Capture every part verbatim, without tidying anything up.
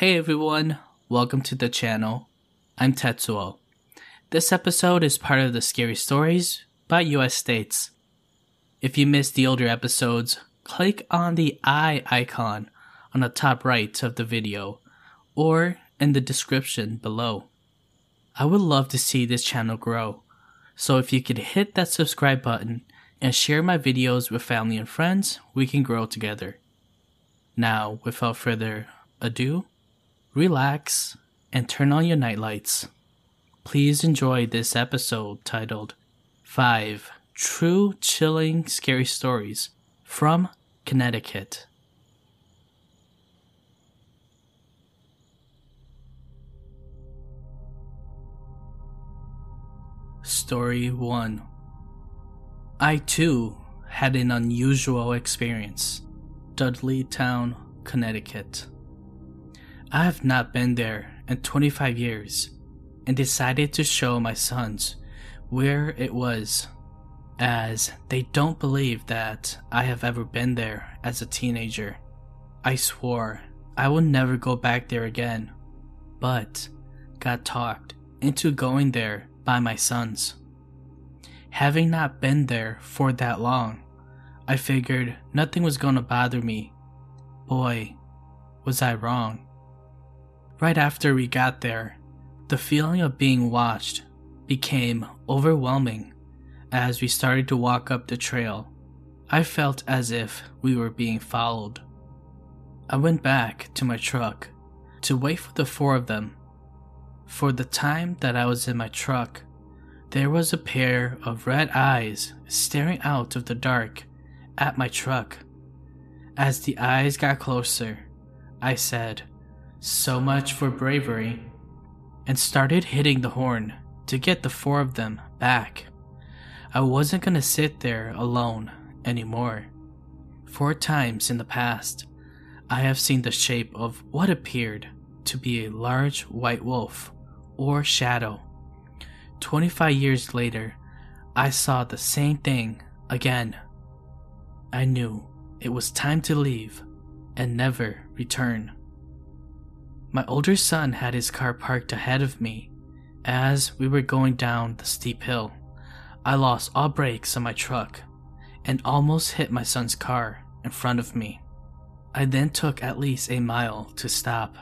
Hey everyone, welcome to the channel. I'm Tetsuo. This episode is part of the Scary Stories by U S States. If you missed the older episodes, click on the eye icon on the top right of the video or in the description below. I would love to see this channel grow, so if you could hit that subscribe button and share my videos with family and friends, we can grow together. Now, without further ado, relax, and turn on your nightlights. Please enjoy this episode titled five True Chilling Scary Stories from Connecticut. Story one. I too had an unusual experience. Dudleytown, Connecticut. I have not been there in twenty-five years and decided to show my sons where it was, as they don't believe that I have ever been there as a teenager. I swore I would never go back there again, but got talked into going there by my sons. Having not been there for that long, I figured nothing was gonna bother me. Boy, was I wrong. Right after we got there, the feeling of being watched became overwhelming. As we started to walk up the trail, I felt as if we were being followed. I went back to my truck to wait for the four of them. For the time that I was in my truck, there was a pair of red eyes staring out of the dark at my truck. As the eyes got closer, I said, "So much for bravery," and started hitting the horn to get the four of them back. I wasn't gonna sit there alone anymore. Four times in the past, I have seen the shape of what appeared to be a large white wolf or shadow. twenty-five years later, I saw the same thing again. I knew it was time to leave and never return. My older son had his car parked ahead of me. As we were going down the steep hill, I lost all brakes on my truck and almost hit my son's car in front of me. I then took at least a mile to stop.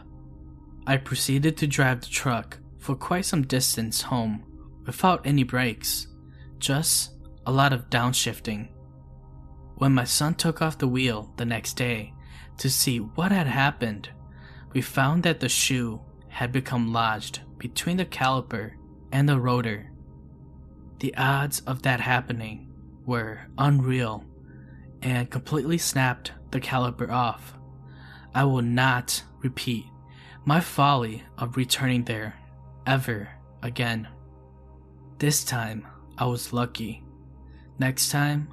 I proceeded to drive the truck for quite some distance home without any brakes, just a lot of downshifting. When my son took off the wheel the next day to see what had happened, we found that the shoe had become lodged between the caliper and the rotor. The odds of that happening were unreal and completely snapped the caliper off. I will not repeat my folly of returning there ever again. This time I was lucky. Next time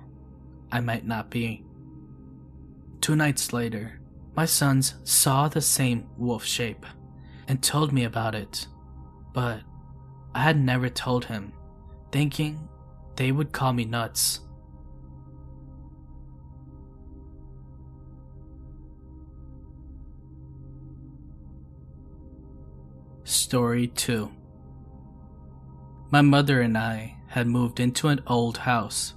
I might not be. Two nights later, my sons saw the same wolf shape and told me about it, but I had never told him, thinking they would call me nuts. Story two. My mother and I had moved into an old house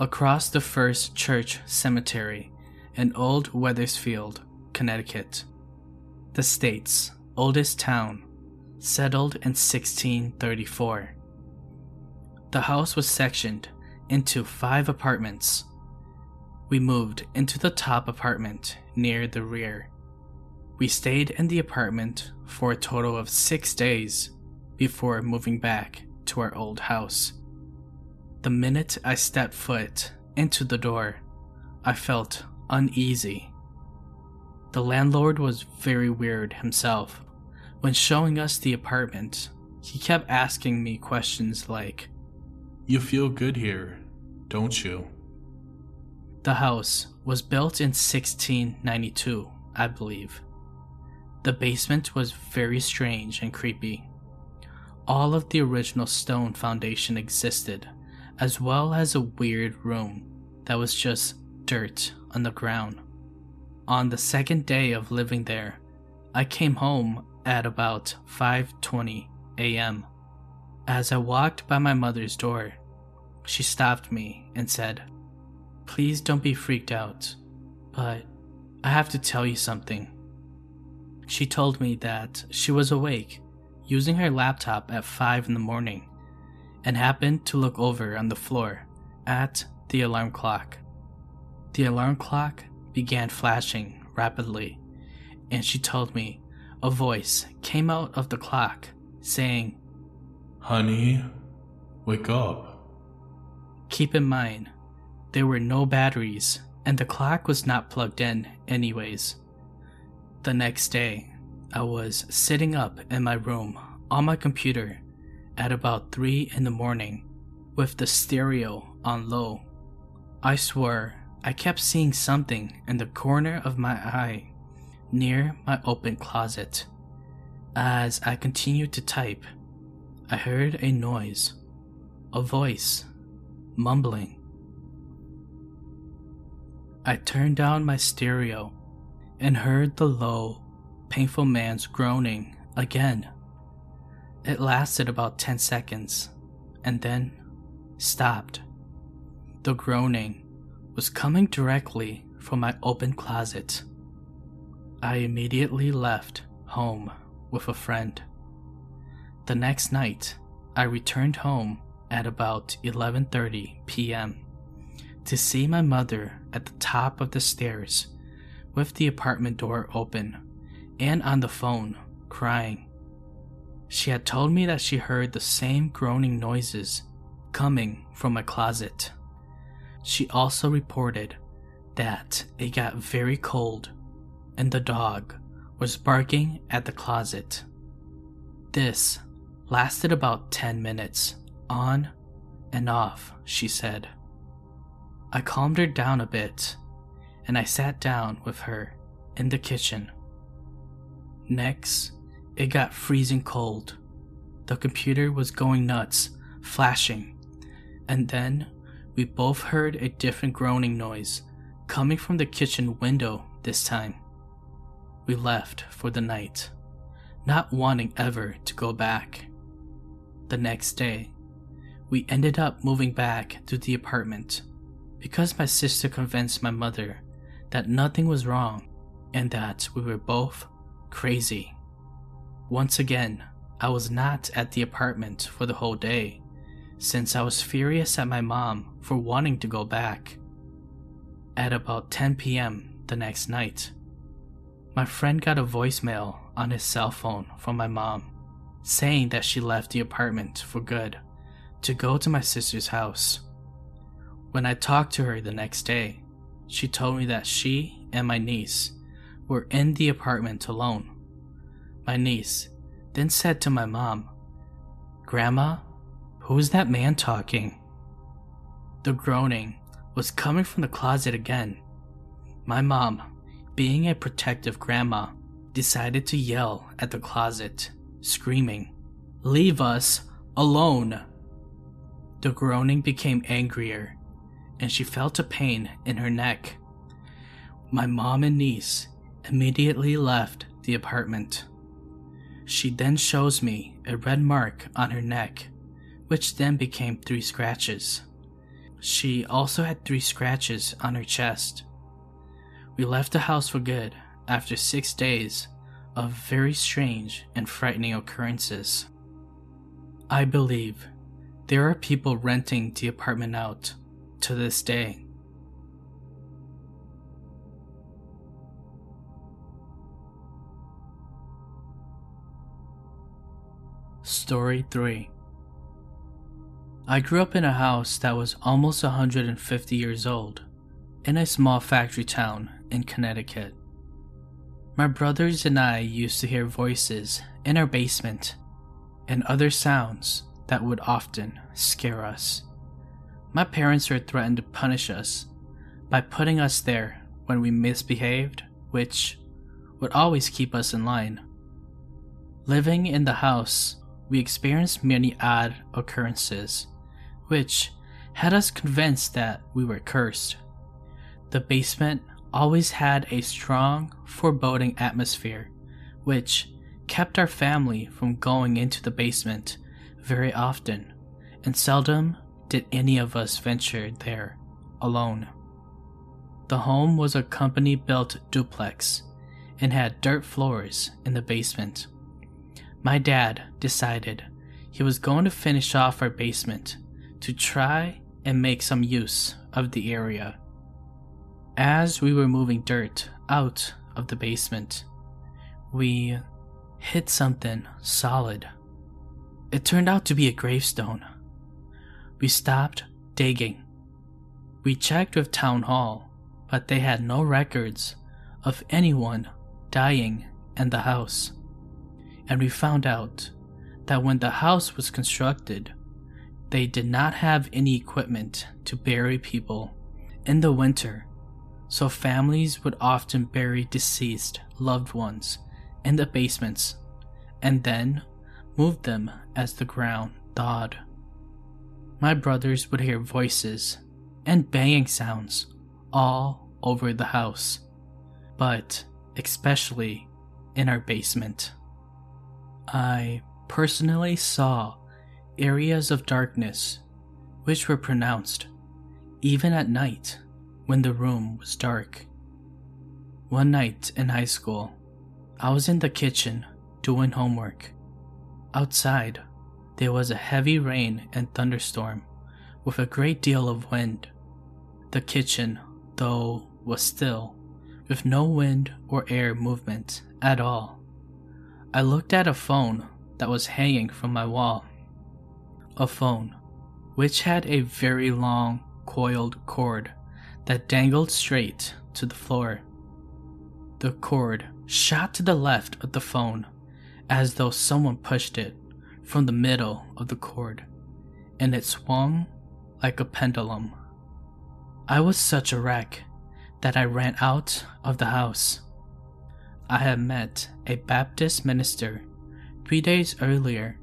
across the First Church Cemetery in Old Wethersfield, Connecticut, the state's oldest town, settled in sixteen thirty-four. The house was sectioned into five apartments. We moved into the top apartment near the rear. We stayed in the apartment for a total of six days before moving back to our old house. The minute I stepped foot into the door, I felt uneasy. The landlord was very weird himself. When showing us the apartment, he kept asking me questions like, "You feel good here, don't you?" The house was built in sixteen ninety-two, I believe. The basement was very strange and creepy. All of the original stone foundation existed, as well as a weird room that was just dirt on the ground. On the second day of living there, I came home at about five twenty a m As I walked by my mother's door, she stopped me and said, "Please don't be freaked out, but I have to tell you something." She told me that she was awake, using her laptop at five in the morning, and happened to look over on the floor at the alarm clock. The alarm clock began flashing rapidly, and she told me a voice came out of the clock saying, "Honey, wake up." Keep in mind, there were no batteries, and the clock was not plugged in anyways. The next day, I was sitting up in my room on my computer at about three in the morning with the stereo on low. I swore I kept seeing something in the corner of my eye near my open closet. As I continued to type, I heard a noise, a voice, mumbling. I turned down my stereo and heard the low, painful man's groaning again. It lasted about ten seconds and then stopped. The groaning was coming directly from my open closet. I immediately left home with a friend. The next night, I returned home at about eleven thirty p m to see my mother at the top of the stairs with the apartment door open and on the phone crying. She had told me that she heard the same groaning noises coming from my closet. She also reported that it got very cold and the dog was barking at the closet. This lasted about ten minutes on and off, she said. I calmed her down a bit, and I sat down with her in the kitchen. Next, it got freezing cold. The computer was going nuts, flashing, and then we both heard a different groaning noise coming from the kitchen window this time. We left for the night, not wanting ever to go back. The next day, we ended up moving back to the apartment because my sister convinced my mother that nothing was wrong and that we were both crazy. Once again, I was not at the apartment for the whole day, since I was furious at my mom for wanting to go back. At about ten p m the next night, my friend got a voicemail on his cell phone from my mom, saying that she left the apartment for good to go to my sister's house. When I talked to her the next day, she told me that she and my niece were in the apartment alone. My niece then said to my mom, "Grandma, who is that man talking?" The groaning was coming from the closet again. My mom, being a protective grandma, decided to yell at the closet, screaming, "Leave us alone!" The groaning became angrier, and she felt a pain in her neck. My mom and niece immediately left the apartment. She then shows me a red mark on her neck, which then became three scratches. She also had three scratches on her chest. We left the house for good after six days of very strange and frightening occurrences. I believe there are people renting the apartment out to this day. Story three. I grew up in a house that was almost one hundred fifty years old in a small factory town in Connecticut. My brothers and I used to hear voices in our basement and other sounds that would often scare us. My parents were threatened to punish us by putting us there when we misbehaved, which would always keep us in line. Living in the house, we experienced many odd occurrences, which had us convinced that we were cursed. The basement always had a strong, foreboding atmosphere which kept our family from going into the basement very often, and seldom did any of us venture there alone. The home was a company-built duplex and had dirt floors in the basement. My dad decided he was going to finish off our basement to try and make some use of the area. As we were moving dirt out of the basement, we hit something solid. It turned out to be a gravestone. We stopped digging. We checked with Town Hall, but they had no records of anyone dying in the house. And we found out that when the house was constructed, they did not have any equipment to bury people in the winter, so families would often bury deceased loved ones in the basements and then move them as the ground thawed. My brothers would hear voices and banging sounds all over the house, but especially in our basement. I personally saw areas of darkness which were pronounced even at night when the room was dark. One night in high school, I was in the kitchen doing homework. Outside, there was a heavy rain and thunderstorm with a great deal of wind. The kitchen, though, was still, with no wind or air movement at all. I looked at a phone that was hanging from my wall. A phone which had a very long coiled cord that dangled straight to the floor. The cord shot to the left of the phone as though someone pushed it from the middle of the cord, and it swung like a pendulum. I was such a wreck that I ran out of the house. I had met a Baptist minister three days earlier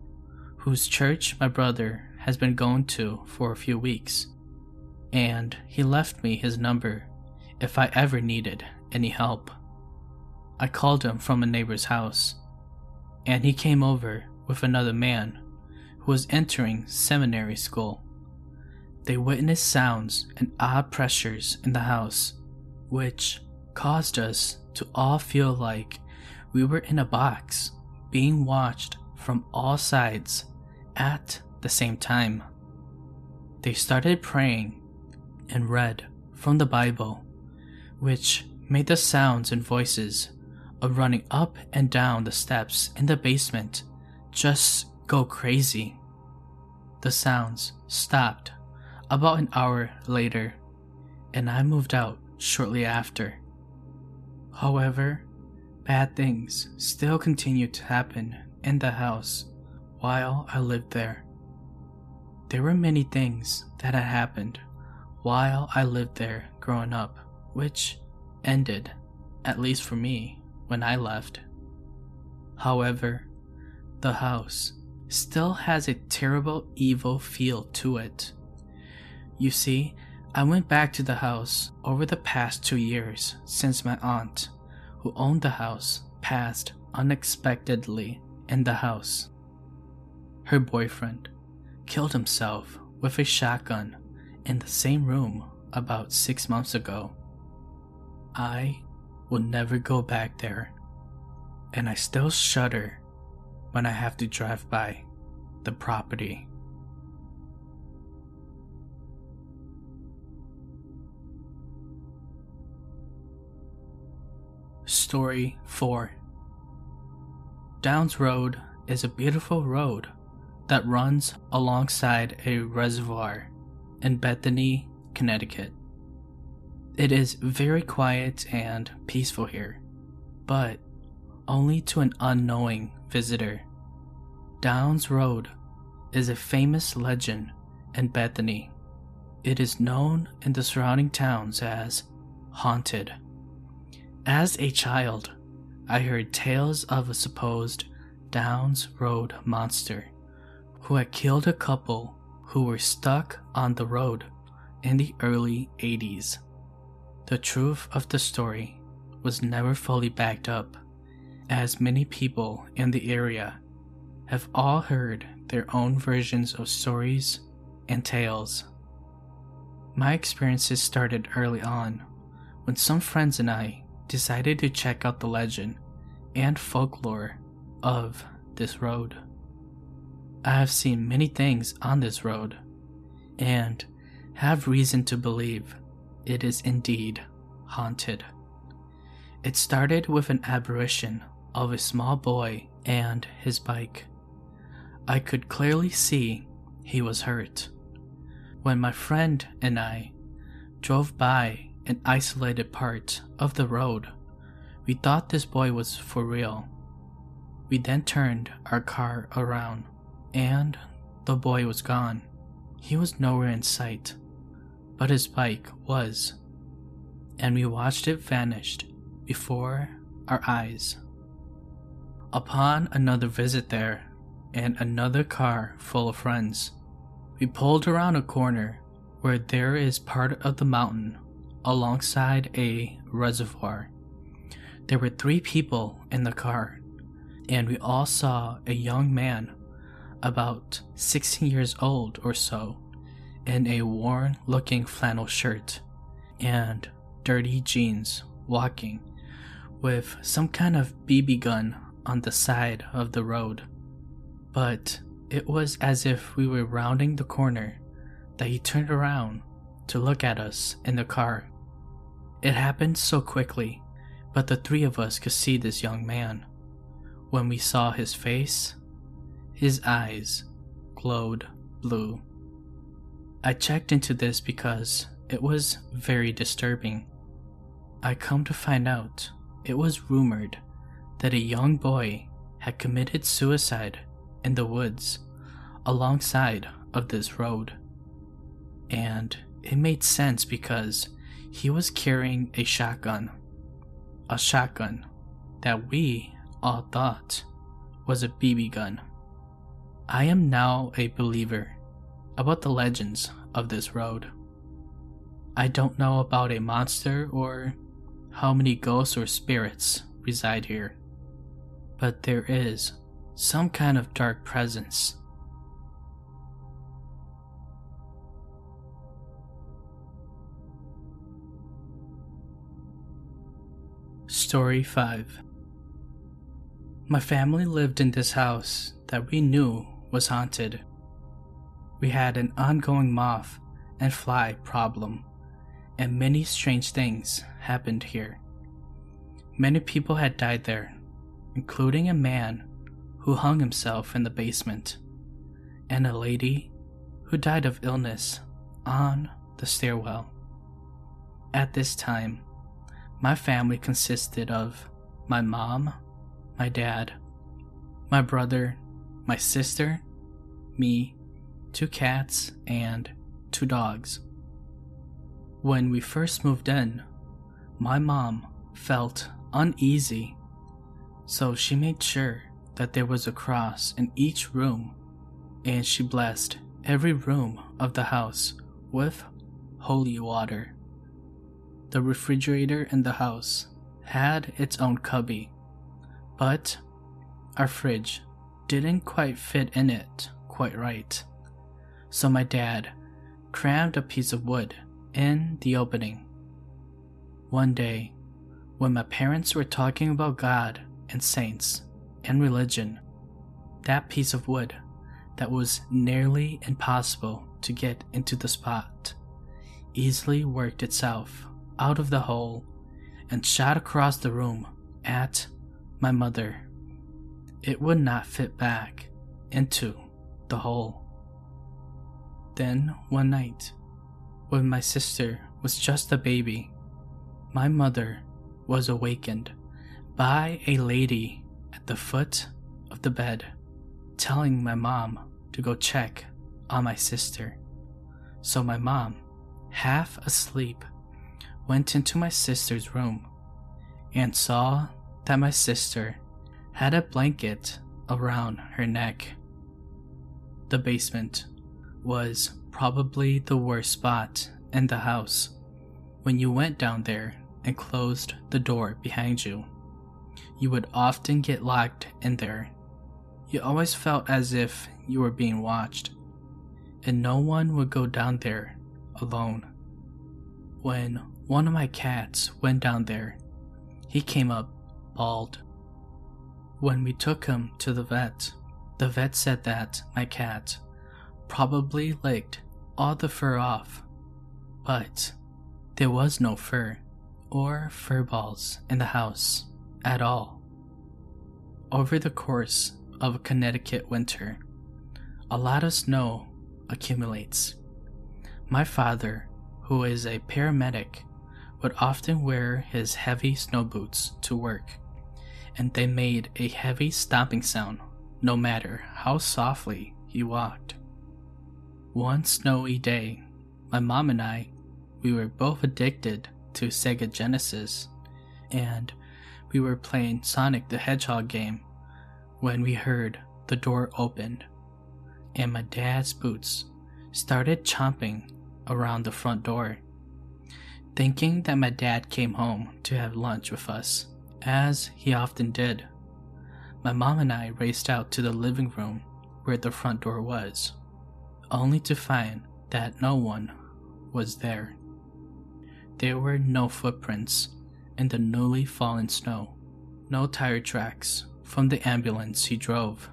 whose church my brother has been going to for a few weeks, and he left me his number if I ever needed any help. I called him from a neighbor's house, and he came over with another man who was entering seminary school. They witnessed sounds and odd pressures in the house, which caused us to all feel like we were in a box being watched from all sides at the same time. They started praying and read from the Bible, which made the sounds and voices of running up and down the steps in the basement just go crazy. The sounds stopped about an hour later, and I moved out shortly after. However, bad things still continued to happen in the house while I lived there. There were many things that had happened while I lived there growing up, which ended, at least for me, when I left. However, the house still has a terrible evil feel to it. You see, I went back to the house over the past two years since my aunt, who owned the house, passed unexpectedly in the house. Her boyfriend killed himself with a shotgun in the same room about six months ago. I will never go back there, and I still shudder when I have to drive by the property. Story four. Downs Road is a beautiful road that runs alongside a reservoir in Bethany, Connecticut. It is very quiet and peaceful here, but only to an unknowing visitor. Downs Road is a famous legend in Bethany. It is known in the surrounding towns as haunted. As a child, I heard tales of a supposed Downs Road monster who had killed a couple who were stuck on the road in the early eighties. The truth of the story was never fully backed up, as many people in the area have all heard their own versions of stories and tales. My experiences started early on when some friends and I decided to check out the legend and folklore of this road. I have seen many things on this road and have reason to believe it is indeed haunted. It started with an apparition of a small boy and his bike. I could clearly see he was hurt. When my friend and I drove by an isolated part of the road, we thought this boy was for real. We then turned our car around, and the boy was gone. He was nowhere in sight, but his bike was, and we watched it vanish before our eyes. Upon another visit there, and another car full of friends, we pulled around a corner where there is part of the mountain alongside a reservoir. There were three people in the car, and we all saw a young man about sixteen years old or so in a worn looking flannel shirt and dirty jeans walking with some kind of B B gun on the side of the road. But it was as if we were rounding the corner that he turned around to look at us in the car. It happened so quickly, but the three of us could see this young man. When we saw his face, his eyes glowed blue. I checked into this because it was very disturbing. I come to find out it was rumored that a young boy had committed suicide in the woods alongside of this road. And it made sense because he was carrying a shotgun. A shotgun that we all thought was a B B gun. I am now a believer about the legends of this road. I don't know about a monster or how many ghosts or spirits reside here, but there is some kind of dark presence. Story five. My family lived in this house that we knew was haunted. We had an ongoing moth and fly problem, and many strange things happened here. Many people had died there, including a man who hung himself in the basement, and a lady who died of illness on the stairwell. At this time, my family consisted of my mom, my dad, my brother, my sister, me, two cats, and two dogs. When we first moved in, my mom felt uneasy, so she made sure that there was a cross in each room, and she blessed every room of the house with holy water. The refrigerator in the house had its own cubby, but our fridge didn't quite fit in it quite right, so my dad crammed a piece of wood in the opening. One day, when my parents were talking about God and saints and religion, that piece of wood that was nearly impossible to get into the spot easily worked itself out of the hole and shot across the room at my mother. It would not fit back into the hole. Then one night, when my sister was just a baby, my mother was awakened by a lady at the foot of the bed, telling my mom to go check on my sister. So my mom, half asleep, went into my sister's room and saw that my sister had a blanket around her neck. The basement was probably the worst spot in the house. When you went down there and closed the door behind you, you would often get locked in there. You always felt as if you were being watched, and no one would go down there alone. When one of my cats went down there, he came up bald. When we took him to the vet, the vet said that my cat probably licked all the fur off, but there was no fur or fur balls in the house at all. Over the course of a Connecticut winter, a lot of snow accumulates. My father, who is a paramedic, would often wear his heavy snow boots to work, and they made a heavy stomping sound no matter how softly he walked. One snowy day, my mom and I, we were both addicted to Sega Genesis, and we were playing Sonic the Hedgehog game when we heard the door opened, and my dad's boots started chomping around the front door. Thinking that my dad came home to have lunch with us, as he often did, my mom and I raced out to the living room where the front door was, only to find that no one was there. There were no footprints in the newly fallen snow, no tire tracks from the ambulance he drove,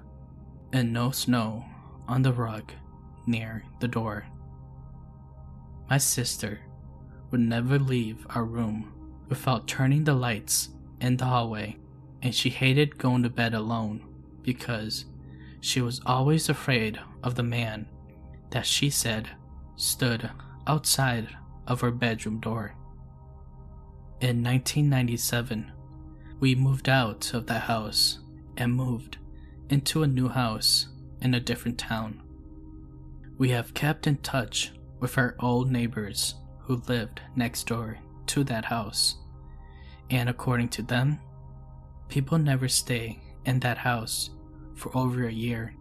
and no snow on the rug near the door. My sister would never leave our room without turning the lights in the hallway, and she hated going to bed alone because she was always afraid of the man that she said stood outside of her bedroom door. In nineteen ninety-seven, we moved out of that house and moved into a new house in a different town. We have kept in touch with our old neighbors who lived next door to that house, and according to them, people never stay in that house for over a year,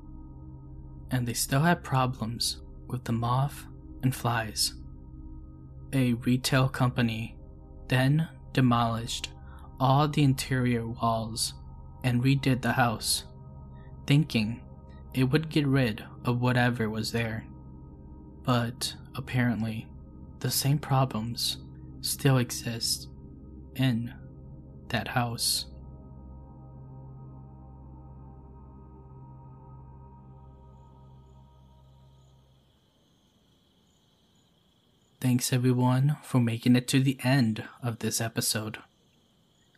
and they still have problems with the moth and flies. A retail company then demolished all the interior walls and redid the house, thinking it would get rid of whatever was there. But apparently, the same problems still exist in that house. Thanks everyone for making it to the end of this episode.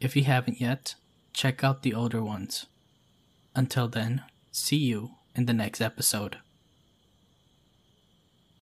If you haven't yet, check out the older ones. Until then, see you in the next episode.